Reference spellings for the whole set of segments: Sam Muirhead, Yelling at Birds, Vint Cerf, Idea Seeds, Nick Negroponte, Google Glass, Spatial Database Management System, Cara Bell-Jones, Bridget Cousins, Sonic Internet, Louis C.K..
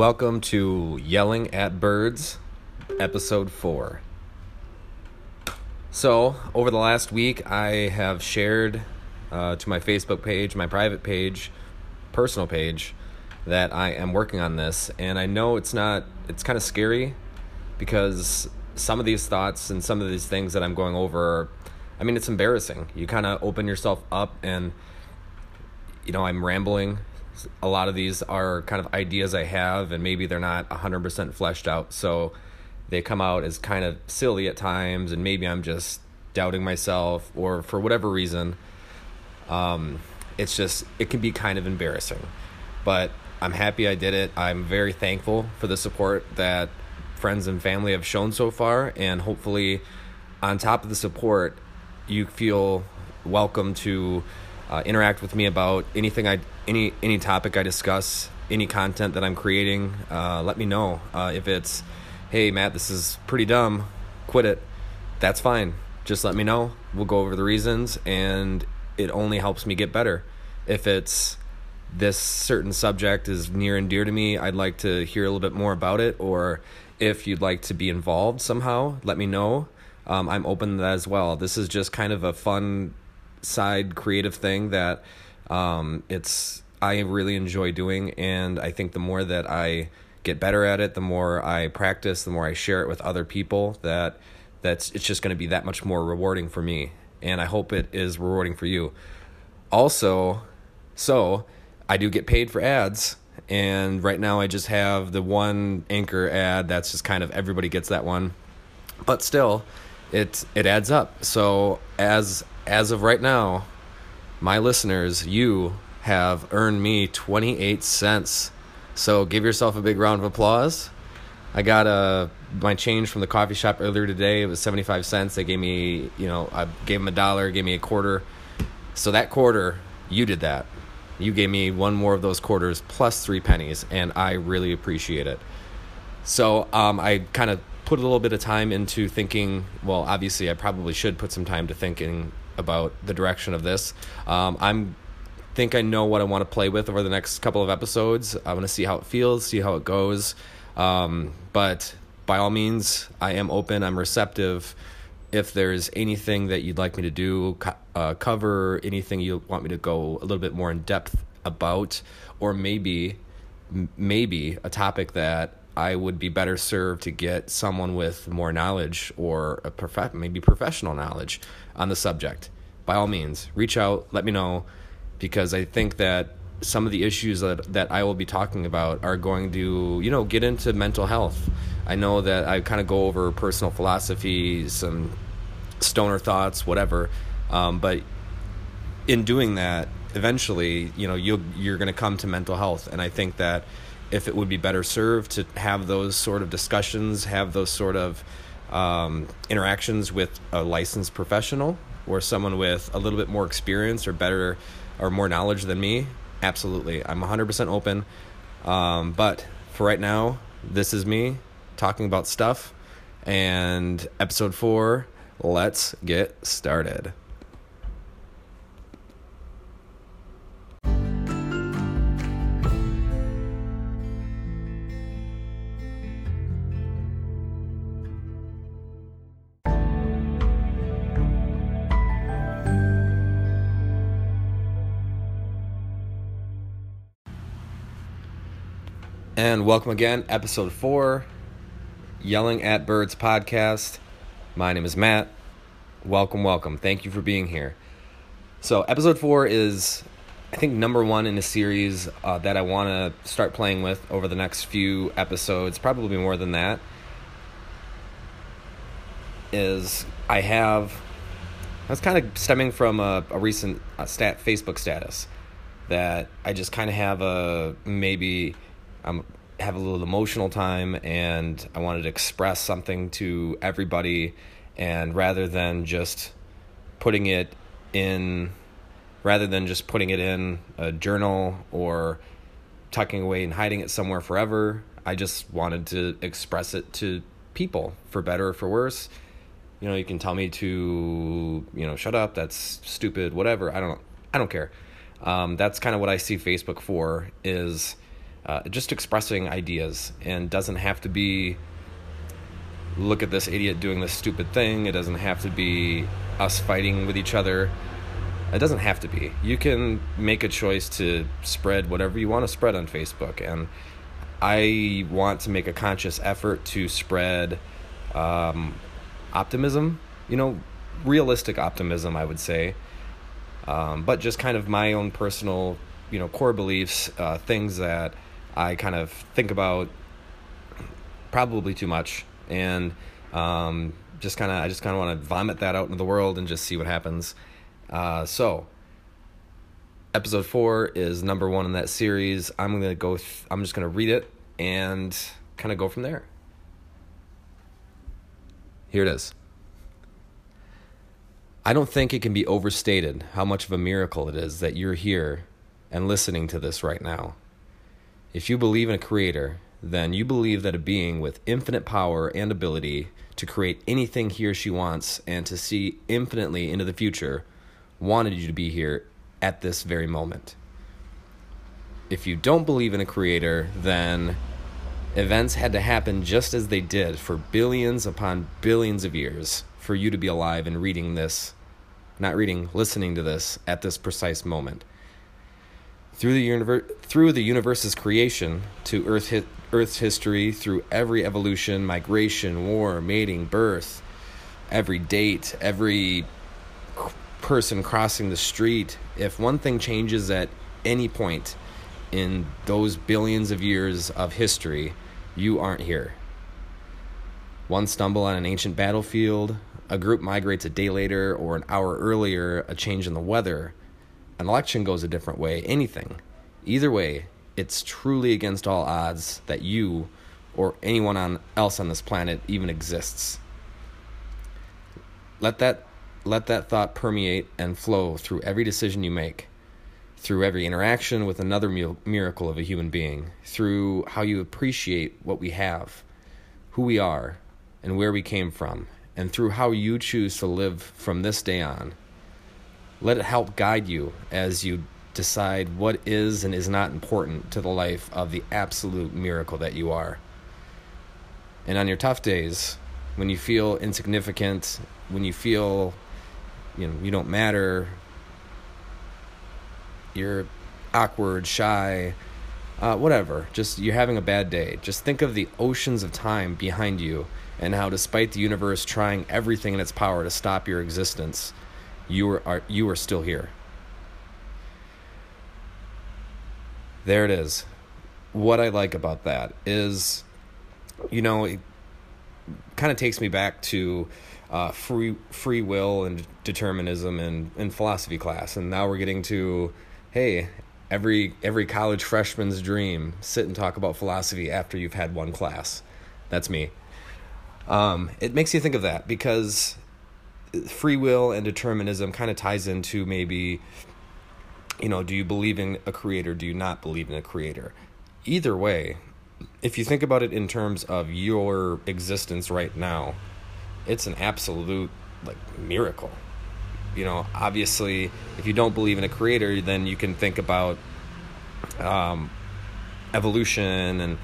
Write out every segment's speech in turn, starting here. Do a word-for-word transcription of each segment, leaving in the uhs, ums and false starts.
Welcome to Yelling at Birds, episode four. So, over the last week, I have shared uh, to my Facebook page, my private page, personal page, that I am working on this. And I know it's not, it's kind of scary because some of these thoughts and some of these things that I'm going over, are, I mean, it's embarrassing. You kind of open yourself up and, you know, I'm rambling. A lot of these are kind of ideas I have, and maybe they're not one hundred percent fleshed out, so they come out as kind of silly at times, and maybe I'm just doubting myself, or for whatever reason, um, it's just, it can be kind of embarrassing, but I'm happy I did it. I'm very thankful for the support that friends and family have shown so far, and hopefully, on top of the support, you feel welcome to Uh, interact with me about anything I any any topic I discuss, any content that I'm creating. Uh, let me know uh, if it's, hey Matt, this is pretty dumb, quit it. That's fine. Just let me know. We'll go over the reasons, and it only helps me get better. If it's this certain subject is near and dear to me, I'd like to hear a little bit more about it, or if you'd like to be involved somehow, let me know. Um, I'm open to that as well. This is just kind of a fun side creative thing that um it's I really enjoy doing, and I think the more that I get better at it, the more I practice, the more I share it with other people, that that's it's just going to be that much more rewarding for me, and I hope it is rewarding for you also. So I do get paid for ads, and right now I just have the one Anchor ad that's just kind of everybody gets that one, but still it it adds up. So as As of right now, my listeners, you have earned me twenty-eight cents. So give yourself a big round of applause. I got a, my change from the coffee shop earlier today. It was seventy-five cents. They gave me, you know, I gave them a dollar, gave me a quarter. So that quarter, you did that. You gave me one more of those quarters plus three pennies, and I really appreciate it. So um, I kind of put a little bit of time into thinking, well, obviously I probably should put some time to thinking about the direction of this. Um, I'm think I know what I want to play with over the next couple of episodes. I want to see how it feels, see how it goes. Um, but by all means, I am open. I'm receptive. If there's anything that you'd like me to do, co- uh, cover, anything you want me to go a little bit more in depth about, or maybe, m- maybe a topic that I would be better served to get someone with more knowledge, or a prof- maybe professional knowledge on the subject. By all means, reach out, let me know, because I think that some of the issues that, that I will be talking about are going to, you know, get into mental health. I know that I kind of go over personal philosophies and stoner thoughts, whatever, um, but in doing that, eventually, you know, you'll, you're going to come to mental health, and I think that if it would be better served to have those sort of discussions, have those sort of um, interactions with a licensed professional or someone with a little bit more experience or better or more knowledge than me, absolutely. I'm one hundred percent open. Um, but for right now, this is me talking about stuff. And episode four, let's get started. And welcome again, episode four, Yelling at Birds podcast. My name is Matt. Welcome, welcome. Thank you for being here. So episode four is, I think, number one in a series uh, that I want to start playing with over the next few episodes, probably more than that, is I have, that's kind of stemming from a, a recent uh, stat Facebook status that I just kind of have a maybe... I'm have a little emotional time, and I wanted to express something to everybody, and rather than just putting it in rather than just putting it in a journal or tucking away and hiding it somewhere forever, I just wanted to express it to people, for better or for worse. You know, you can tell me to, you know, shut up, that's stupid, whatever. I don't I don't care. Um, that's kind of what I see Facebook for, is uh, just expressing ideas, and doesn't have to be, look at this idiot doing this stupid thing. It doesn't have to be us fighting with each other. It doesn't have to be. You can make a choice to spread whatever you want to spread on Facebook. And I want to make a conscious effort to spread um, optimism, you know, realistic optimism, I would say. Um, but just kind of my own personal, you know, core beliefs, uh, things that I kind of think about probably too much. And um, just kind of, I just kind of want to vomit that out into the world and just see what happens. Uh, so, episode four is number one in that series. I'm gonna go. Th- I'm just gonna read it and kind of go from there. Here it is. I don't think it can be overstated how much of a miracle it is that you're here and listening to this right now. If you believe in a creator, then you believe that a being with infinite power and ability to create anything he or she wants and to see infinitely into the future wanted you to be here at this very moment. If you don't believe in a creator, then events had to happen just as they did for billions upon billions of years for you to be alive and reading this, not reading, listening to this at this precise moment. Through the universe, through the universe's creation, to Earth hi- Earth's history, through every evolution, migration, war, mating, birth, every date, every person crossing the street, if one thing changes at any point in those billions of years of history, you aren't here. One stumble on an ancient battlefield, a group migrates a day later or an hour earlier, a change in the weather, an election goes a different way, anything. Either way, it's truly against all odds that you or anyone on, else on this planet even exists. Let that, let that thought permeate and flow through every decision you make, through every interaction with another mu- miracle of a human being, through how you appreciate what we have, who we are, and where we came from, and through how you choose to live from this day on. Let it help guide you as you decide what is and is not important to the life of the absolute miracle that you are. And on your tough days, when you feel insignificant, when you feel, you know, you don't matter, you're awkward, shy, uh, whatever, just you're having a bad day, just think of the oceans of time behind you and how, despite the universe trying everything in its power to stop your existence, You are, are you are still here. There it is. What I like about that is, you know, it kind of takes me back to uh, free free will and determinism and in philosophy class. And now we're getting to, hey, every every college freshman's dream, sit and talk about philosophy after you've had one class. That's me. Um, it makes you think of that, because free will and determinism kind of ties into, maybe, you know, do you believe in a creator? Do you not believe in a creator? Either way, if you think about it in terms of your existence right now, it's an absolute, like, miracle. You know, obviously, if you don't believe in a creator, then you can think about um, evolution and,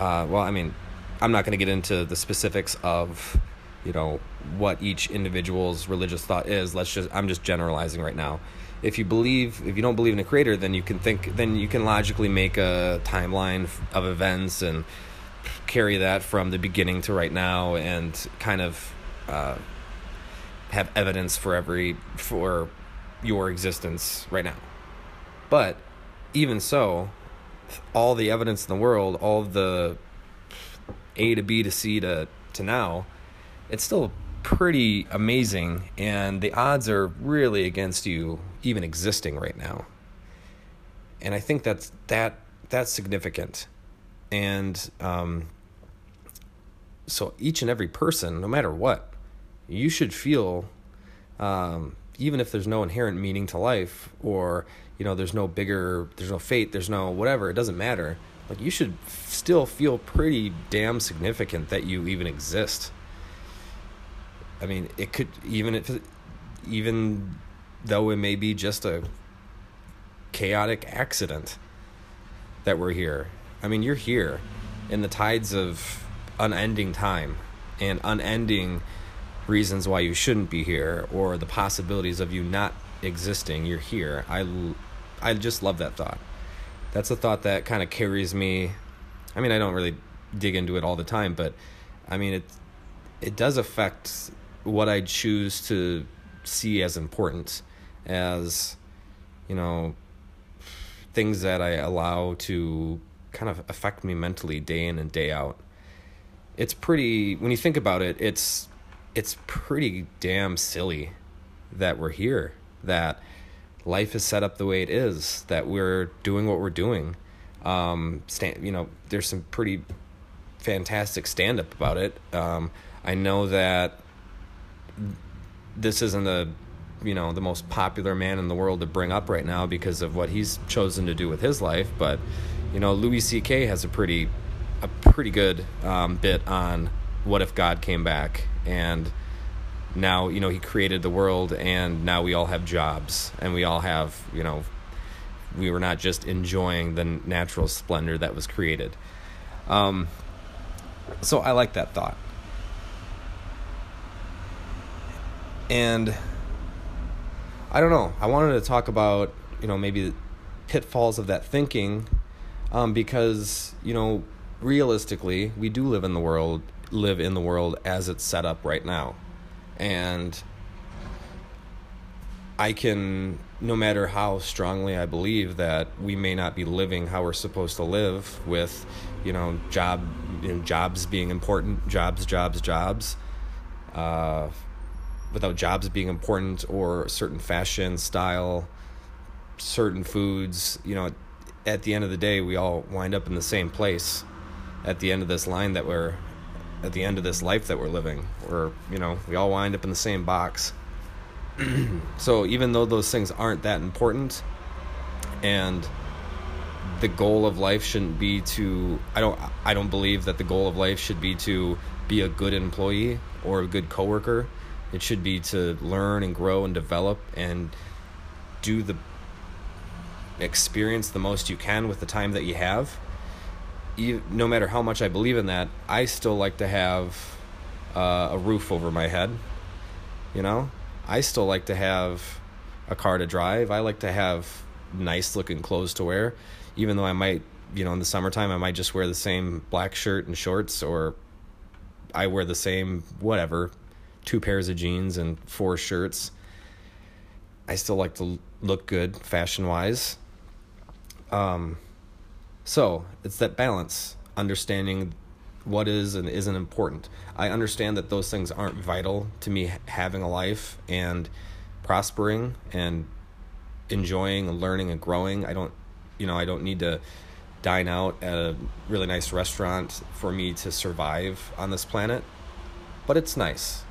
uh, well, I mean, I'm not going to get into the specifics of, you know, what each individual's religious thought is. Let's just, I'm just generalizing right now. If you believe, if you don't believe in a creator, then you can think, then you can logically make a timeline of events and carry that from the beginning to right now, and kind of uh, have evidence for every, for your existence right now. But even so, all the evidence in the world, all the A to B to C to, to now, it's still pretty amazing, and the odds are really against you even existing right now. And I think that's that that's significant. And um, so each and every person, no matter what, you should feel, um, even if there's no inherent meaning to life, or, you know, there's no bigger, there's no fate, there's no whatever, it doesn't matter. Like, you should still feel pretty damn significant that you even exist. I mean, it could, even if, even though it may be just a chaotic accident that we're here, I mean, you're here in the tides of unending time and unending reasons why you shouldn't be here, or the possibilities of you not existing. You're here. I, I just love that thought. That's a thought that kind of carries me. I mean, I don't really dig into it all the time, but I mean, it, it does affect what I choose to see as important, as, you know, things that I allow to kind of affect me mentally day in and day out. It's pretty, when you think about it, it's, it's pretty damn silly that we're here, that life is set up the way it is, that we're doing what we're doing. Um, stand, you know, there's some pretty fantastic stand-up about it. Um, I know that this isn't a, you know, the most popular man in the world to bring up right now because of what he's chosen to do with his life, but, you know, Louis C K has a pretty, a pretty good um, bit on what if God came back, and now, you know, he created the world, and now we all have jobs, and we all have, you know, we were not just enjoying the natural splendor that was created. Um, so I like that thought. And I don't know, I wanted to talk about, you know, maybe the pitfalls of that thinking, um, because, you know, realistically, we do live in the world, live in the world as it's set up right now. And I can, no matter how strongly I believe that we may not be living how we're supposed to live, with, you know, job, you know, jobs being important, jobs, jobs, jobs, uh, without jobs being important, or certain fashion, style, certain foods, you know, at the end of the day, we all wind up in the same place at the end of this line that we're, at the end of this life that we're living, or, you know, we all wind up in the same box. So even though those things aren't that important, and the goal of life shouldn't be to, I don't, I don't believe that the goal of life should be to be a good employee or a good coworker. It should be to learn and grow and develop and do the, experience the most you can with the time that you have. You, no matter how much I believe in that, I still like to have uh, a roof over my head, you know? I still like to have a car to drive. I like to have nice-looking clothes to wear, even though I might, you know, in the summertime, I might just wear the same black shirt and shorts, or I wear the same whatever, two pairs of jeans and four shirts. I still like to look good fashion-wise. Um... So it's that balance, understanding what is and isn't important. I understand that those things aren't vital to me having a life and prospering and enjoying and learning and growing. I don't, you know, I don't need to dine out at a really nice restaurant for me to survive on this planet, but it's nice.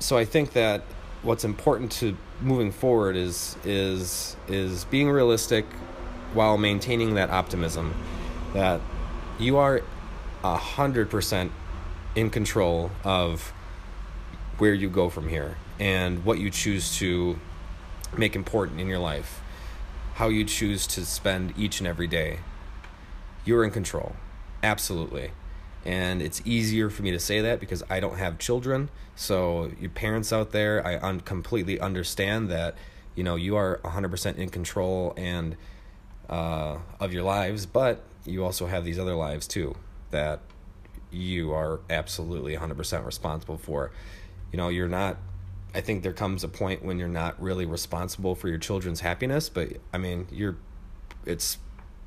So I think that what's important to moving forward is is is being realistic while maintaining that optimism that you are a hundred percent in control of where you go from here and what you choose to make important in your life, how you choose to spend each and every day. You're in control, absolutely. And it's easier for me to say that because I don't have children. So your parents out there, I un- completely understand that, you know, you are one hundred percent in control and uh, of your lives, but you also have these other lives too that you are absolutely one hundred percent responsible for. You know, you're not, I think there comes a point when you're not really responsible for your children's happiness, but I mean, you're, it's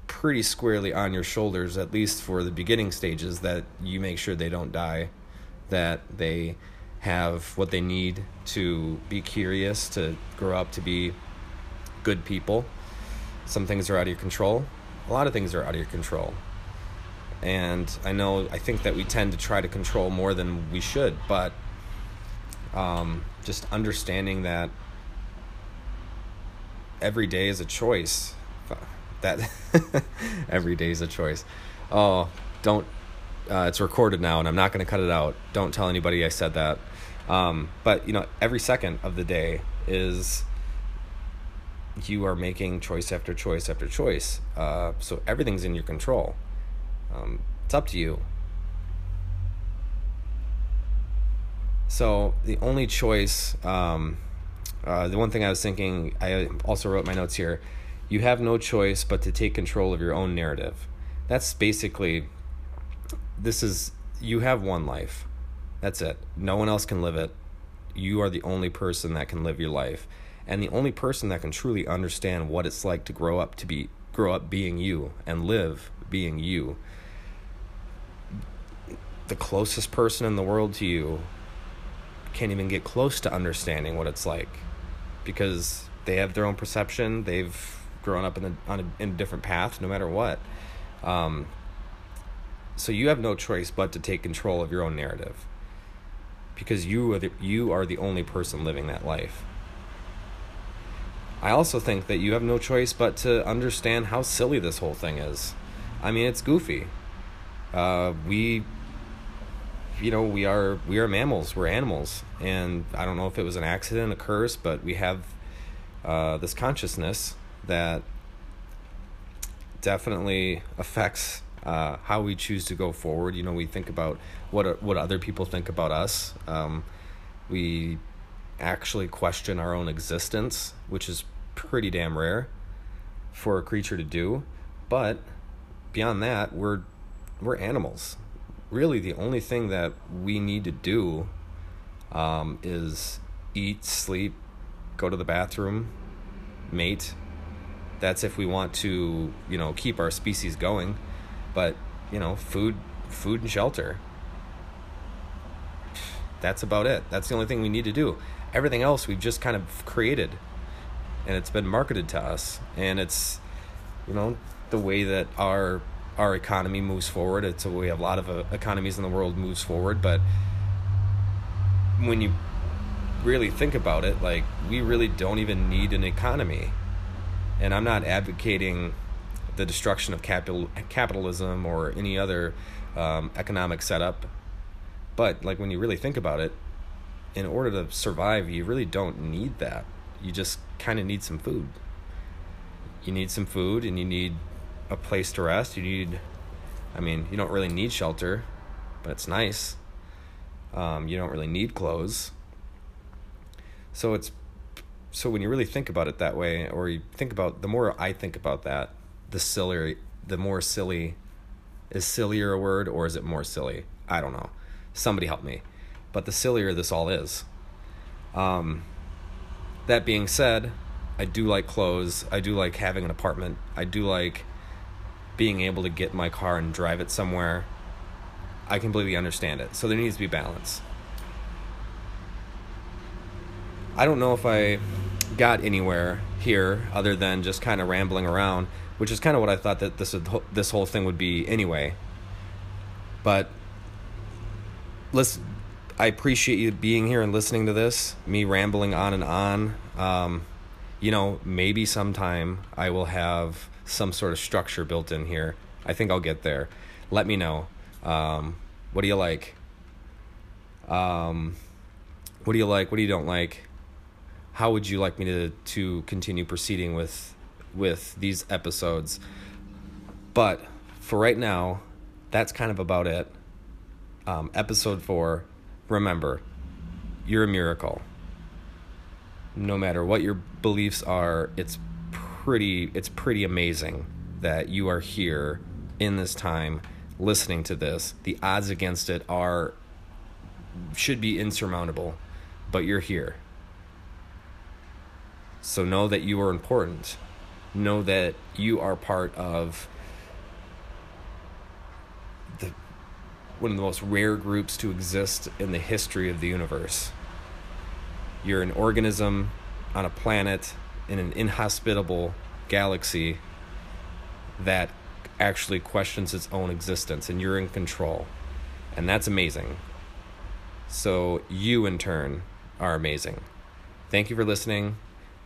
pretty squarely on your shoulders, at least for the beginning stages, that you make sure they don't die, that they have what they need to be curious, to grow up to be good people. Some things are out of your control. A lot of things are out of your control. And I know, I think that we tend to try to control more than we should, but um, just understanding that every day is a choice. That every day is a choice. Oh, don't, uh, it's recorded now and I'm not going to cut it out. Don't tell anybody I said that. Um, but you know, every second of the day is you are making choice after choice after choice. Uh, so everything's in your control. Um, it's up to you. So the only choice, um, uh, the one thing I was thinking, I also wrote my notes here, you have no choice but to take control of your own narrative. That's basically, this is, you have one life. That's it. No one else can live it. You are the only person that can live your life, and the only person that can truly understand what it's like to grow up to be, grow up being you and live being you. The closest person in the world to you can't even get close to understanding what it's like, because they have their own perception. They've grown up in a, on a, in a different path, no matter what. Um, so you have no choice but to take control of your own narrative, because you are the, you are the only person living that life. I also think that you have no choice but to understand how silly this whole thing is. I mean, it's goofy. Uh, we... You know, we are we are mammals, we're animals, and I don't know if it was an accident, a curse, but we have uh, this consciousness that definitely affects uh, how we choose to go forward. You know, we think about what what other people think about us. Um, we actually question our own existence, which is pretty damn rare for a creature to do. But beyond that, we're we're animals. Really, the only thing that we need to do um, is eat, sleep, go to the bathroom, mate. That's if we want to, you know, keep our species going. But, you know, food, food and shelter. That's about it. That's the only thing we need to do. Everything else we've just kind of created, and it's been marketed to us. And it's, you know, the way that our our economy moves forward. It's a, we have a lot of uh, economies in the world moves forward, but when you really think about it, like, we really don't even need an economy. And I'm not advocating the destruction of capital capitalism or any other um, economic setup, but like, when you really think about it, in order to survive, you really don't need that. You just kind of need some food. You need some food, and you need a place to rest. You need, I mean, you don't really need shelter, but it's nice. Um, you don't really need clothes. So it's, so when you really think about it that way, or you think about, the more I think about that, the sillier, the more silly, is sillier a word, or is it more silly? I don't know. Somebody help me. But the sillier this all is. Um, that being said, I do like clothes. I do like having an apartment. I do like being able to get in my car and drive it somewhere. I completely understand it. So there needs to be balance. I don't know if I got anywhere here other than just kind of rambling around, which is kind of what I thought that this would, this whole thing would be anyway. But let's, I appreciate you being here and listening to this, me rambling on and on. Um, you know, maybe sometime I will have some sort of structure built in here. I think I'll get there. Let me know. Um, what do you like? Um, what do you like? What do you don't like? How would you like me to, to continue proceeding with, with these episodes? But for right now, that's kind of about it. Um, episode four, remember, you're a miracle. No matter what your beliefs are, it's pretty it's pretty amazing that you are here in this time listening to this. The odds against it are should be insurmountable, but you're here. So know that you are important. Know that you are part of the one of the most rare groups to exist in the history of the universe. You're an organism on a planet in an inhospitable galaxy that actually questions its own existence, and you're in control. And that's amazing. So you, in turn, are amazing. Thank you for listening.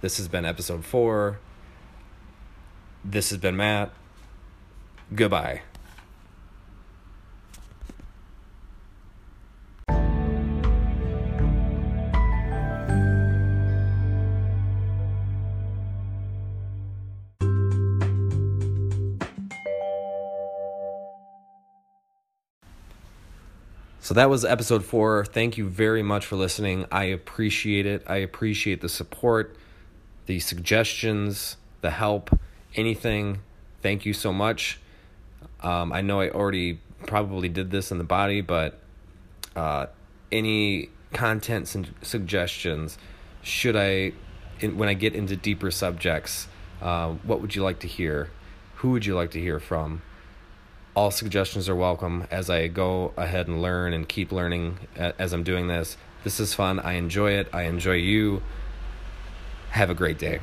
This has been episode four. This has been Matt. Goodbye. So that was episode four. Thank you very much for listening. I appreciate it. I appreciate the support, the suggestions, the help, anything. Thank you so much. Um, I know I already probably did this in the body, but uh, any content su- suggestions, should I, in, when I get into deeper subjects, uh, what would you like to hear? Who would you like to hear from? All suggestions are welcome as I go ahead and learn and keep learning as I'm doing this. This is fun. I enjoy it. I enjoy you. Have a great day.